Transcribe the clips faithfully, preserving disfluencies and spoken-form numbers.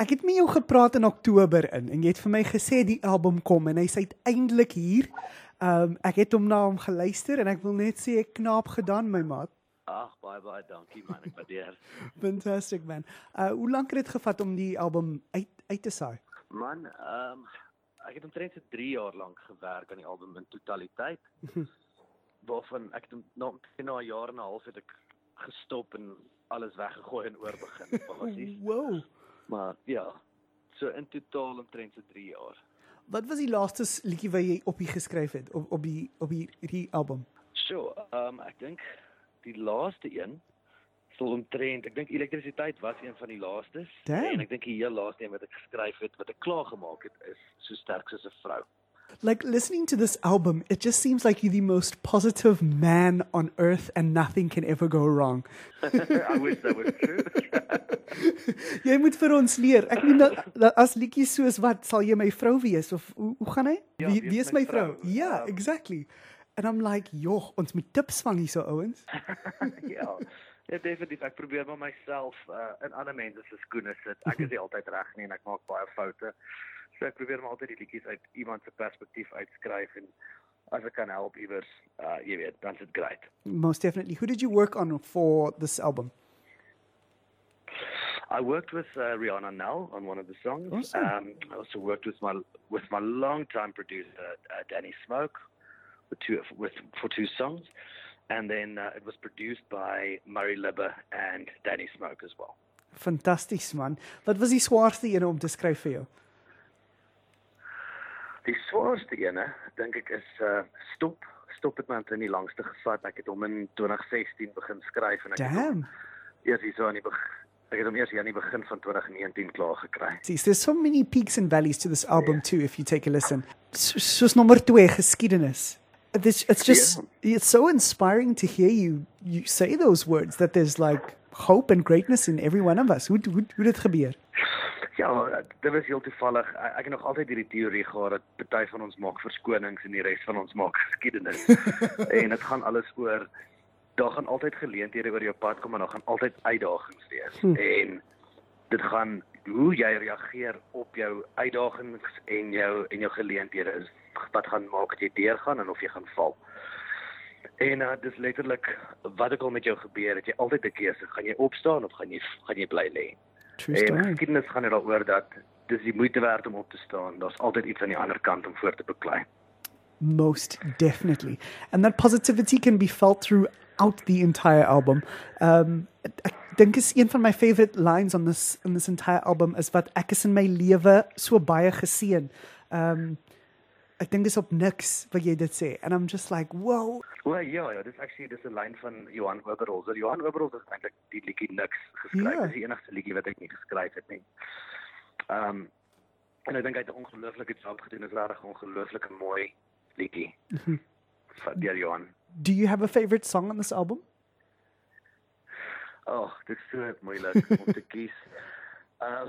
Ek het met jou gepraat in Oktober in en jy het vir my gesê die album kom en hy's uiteindelik hier. Um, ek het hom na hom geluister en ek wil net sê ek knaap gedaan my maat. Ag, baie baie dankie man, ek waardeer. Fantastic man. Uh, hoe lank het dit gevat om die album uit, uit te saai? Man, um, ek het omtrent so drie jaar lank gewerk aan die album in totaliteit. Waarvan ek het na, na een jaar en een half het ek gestop en alles weggegooi en oorbegin. Basies. Wow. Maar ja, so in totaal omtrent so drie jaar. Wat was die laaste liedjie wat jy op hier geskryf het, op, op, die, op die, die album? So, um, ek dink die laaste een, sal omtrent, ek dink Elektrisiteit was een van die laastes. Damn. En ek dink die heel laaste een wat ek geskryf het, wat ek klaargemaak het, is So Sterk Soos 'n Vrou. Like, listening to this album, it just seems like you're the most positive man on earth and nothing can ever go wrong. I wish that was true. Jy moet vir ons leer. Ek meen, dat, dat as liedjie soos wat, sal jy my vrou wees? Of hoe, hoe gaan hy? Ja, wie, wie is my, my vrou? vrou? Yeah, um, exactly. And I'm like, joh, ons moet tips vang hier so, ouwens. Ja, definitief. Ek probeer maar myself uh, in ander mense se skoene sit. Ek is nie altyd reg nie en ek maak baie foute. So ek probeer maar altyd die liedjies uit iemand se perspektief uitskryf en as ek kan help iewers, uh, jy weet, dan is dit great. Most definitely. Who did you work on for this album? I worked with uh, Rihanna Nell on one of the songs. Awesome. Um, I also worked with my with my long-time producer uh, Danny Smoke for two with for two songs, and then uh, it was produced by Murray Labba and Danny Smoke as well. Fantasties man. Wat was die swaarste een om te skryf vir jou? Die swaarste ene, dink ek, is uh, Stop. Stop het my in die langste gevat. Ek het hom in twenty sixteen begin skryf. En ek Damn! Het eers so aan die begin, ek het hom eers hier aan die begin van twenty nineteen klaar gekry. See, so there's so many peaks and valleys to this album yeah. too, if you take a listen. So, soos nummer two, geskiedenis. It's, it's just, yeah. it's so inspiring to hear you, you say those words, that there's like hope and greatness in every one of us. Hoe, hoe, hoe dit gebeur? Ja, dit was heel toevallig. Ek het nog altyd hierdie theorie gehad dat party van ons maak verskonings en die res van ons maak geskiedenis. En dit gaan alles oor, daar gaan altyd geleenthede oor jou pad kom en daar gaan altyd uitdagings wees. Hm. En dit gaan hoe jy reageer op jou uitdagings en jou en jou geleenthede is wat gaan maak dat jy deurgaan en of jy gaan val. En uh, dis letterlik wat ook al met jou gebeur, het jy altyd 'n keuse, gaan jy opstaan of gaan jy gaan jy bly lê? En geskiedenis gaan dit daaroor dat dis die moeite werd om op te staan. Daar's altyd iets aan die ander kant om voor te beklei. Most definitely. And that positivity can be felt throughout the entire album. Um ek dink is een van my favorite lines on this in this entire album is wat ek is in my lewe so baie geseën. Um ek dink dis op niks wat jy dit sê and I'm just like wow. Well ja, ja, dis actually dis 'n lyn van Johan Weber. So Johan Weber het eintlik die liedjie niks geskryf. Yeah. Dis die enigste liedjie wat ek nie geskryf het nie. Um en ek dink hy het 'n ongelooflike job gedoen. Dit is regtig 'n ongelooflike mooi liedjie. Mm-hmm. Van deur Johan. Do you have a favorite song on this album? Oh, dit is so moeilik om te kies. Um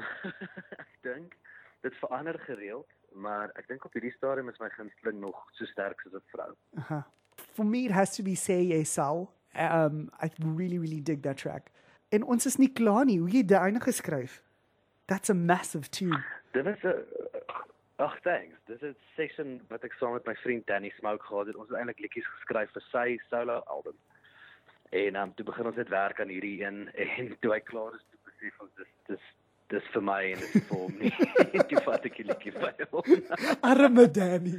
ek dink dit verander gereeld. Maar ek dink op hierdie stadium is my gunsteling nog so sterk soos 'n vrou. Uh-huh. For me it has to be Say Jy Sal. Um I really really dig that track. En ons is nie klaar nie. Hoe jy daai nog geskryf? That's a massive tune. Dit is 'n Ag, thanks. Dit is 'n session wat ek saam met my vriend Danny Smoke gehad het. Ons het eintlik liedjies geskryf vir sy solo album. En um, toe begin ons net werk aan hierdie een en toe hy klaar is, toe besef ons dis dis dis vir my en dis vir hom nie. Ek vat ek liedjie vir hom. Arme Danny.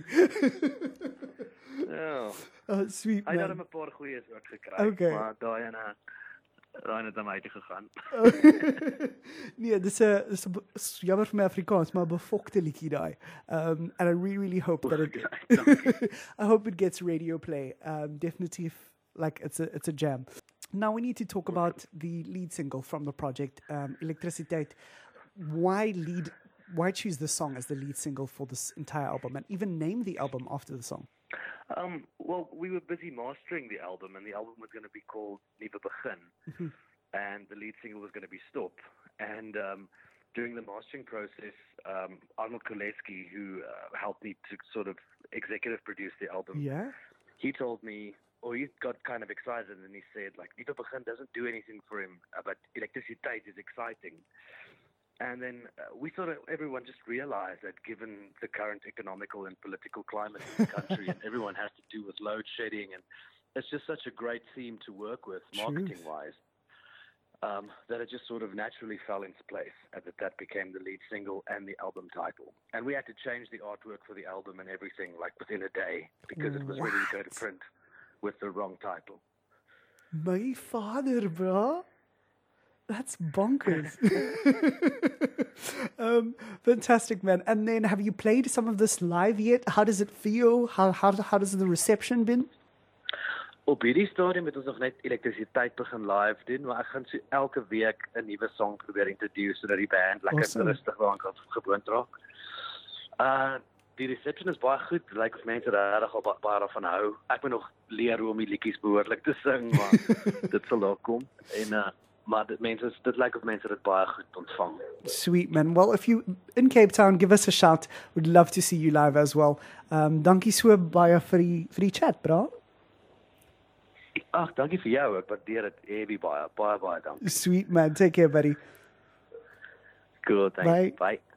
Ja. Oh, sweet man. Hy het 'n paar goeies ook gekry, okay. Maar daai en daai het hom uitgegaan. Nee, dis 'n dis 'n jammer vir my Afrikaans, maar 'n bevokte liedjie daai. Um and I really really hope that it I hope it gets radio play. Um definitely like it's a it's a jam. Now we need to talk about the lead single from the project, um, Elektrisiteit. Why lead? Why choose this song as the lead single for this entire album, and even name the album after the song? Um, well, we were busy mastering the album, and the album was going to be called Nuwe Begin, mm-hmm. and the lead single was going to be Stop. And um, during the mastering process, um, Arnold Koleski, who uh, helped me to sort of executive produce the album, yeah, he told me. Or he got kind of excited and he said, like, Nuwe Begin doesn't do anything for him, but Elektrisiteit is exciting. And then uh, we thought everyone just realized that given the current economical and political climate in the country, and everyone has to do with load shedding, and it's just such a great theme to work with marketing-wise, um, that it just sort of naturally fell into place, and that that became the lead single and the album title. And we had to change the artwork for the album and everything, like within a day, because it was what? ready to go to print with the wrong title. My father, bro. That's bonkers. um, fantastic, man. And then have you played some of this live yet? How does it feel? How how how does the reception been? Op hierdie stadium het ons nog net elektrisiteit begin live doen, maar ek gaan so elke week 'n nuwe song probeer introduce sodat die band lekker awesome. rustig daaraan kan gewoond raak. Uh, die reception is baie goed. Lyk like, of mense regtig al baie daarvan hou. Ek moet nog leer hoe om die liedjies behoorlik te sing, maar dit sal daar kom. En uh Maar dit mense, dit lyk of mense dit baie goed ontvang. Sweet man. Well, if you in Cape Town, give us a shout. We'd love to see you live as well. Um, dankie so baie vir die vir die chat, bro. Ag, dankie vir jou. Ek waardeer dit heavy baie. Baie baie dankie. Sweet man. Take care, buddy. Cool, thanks. Bye. Bye.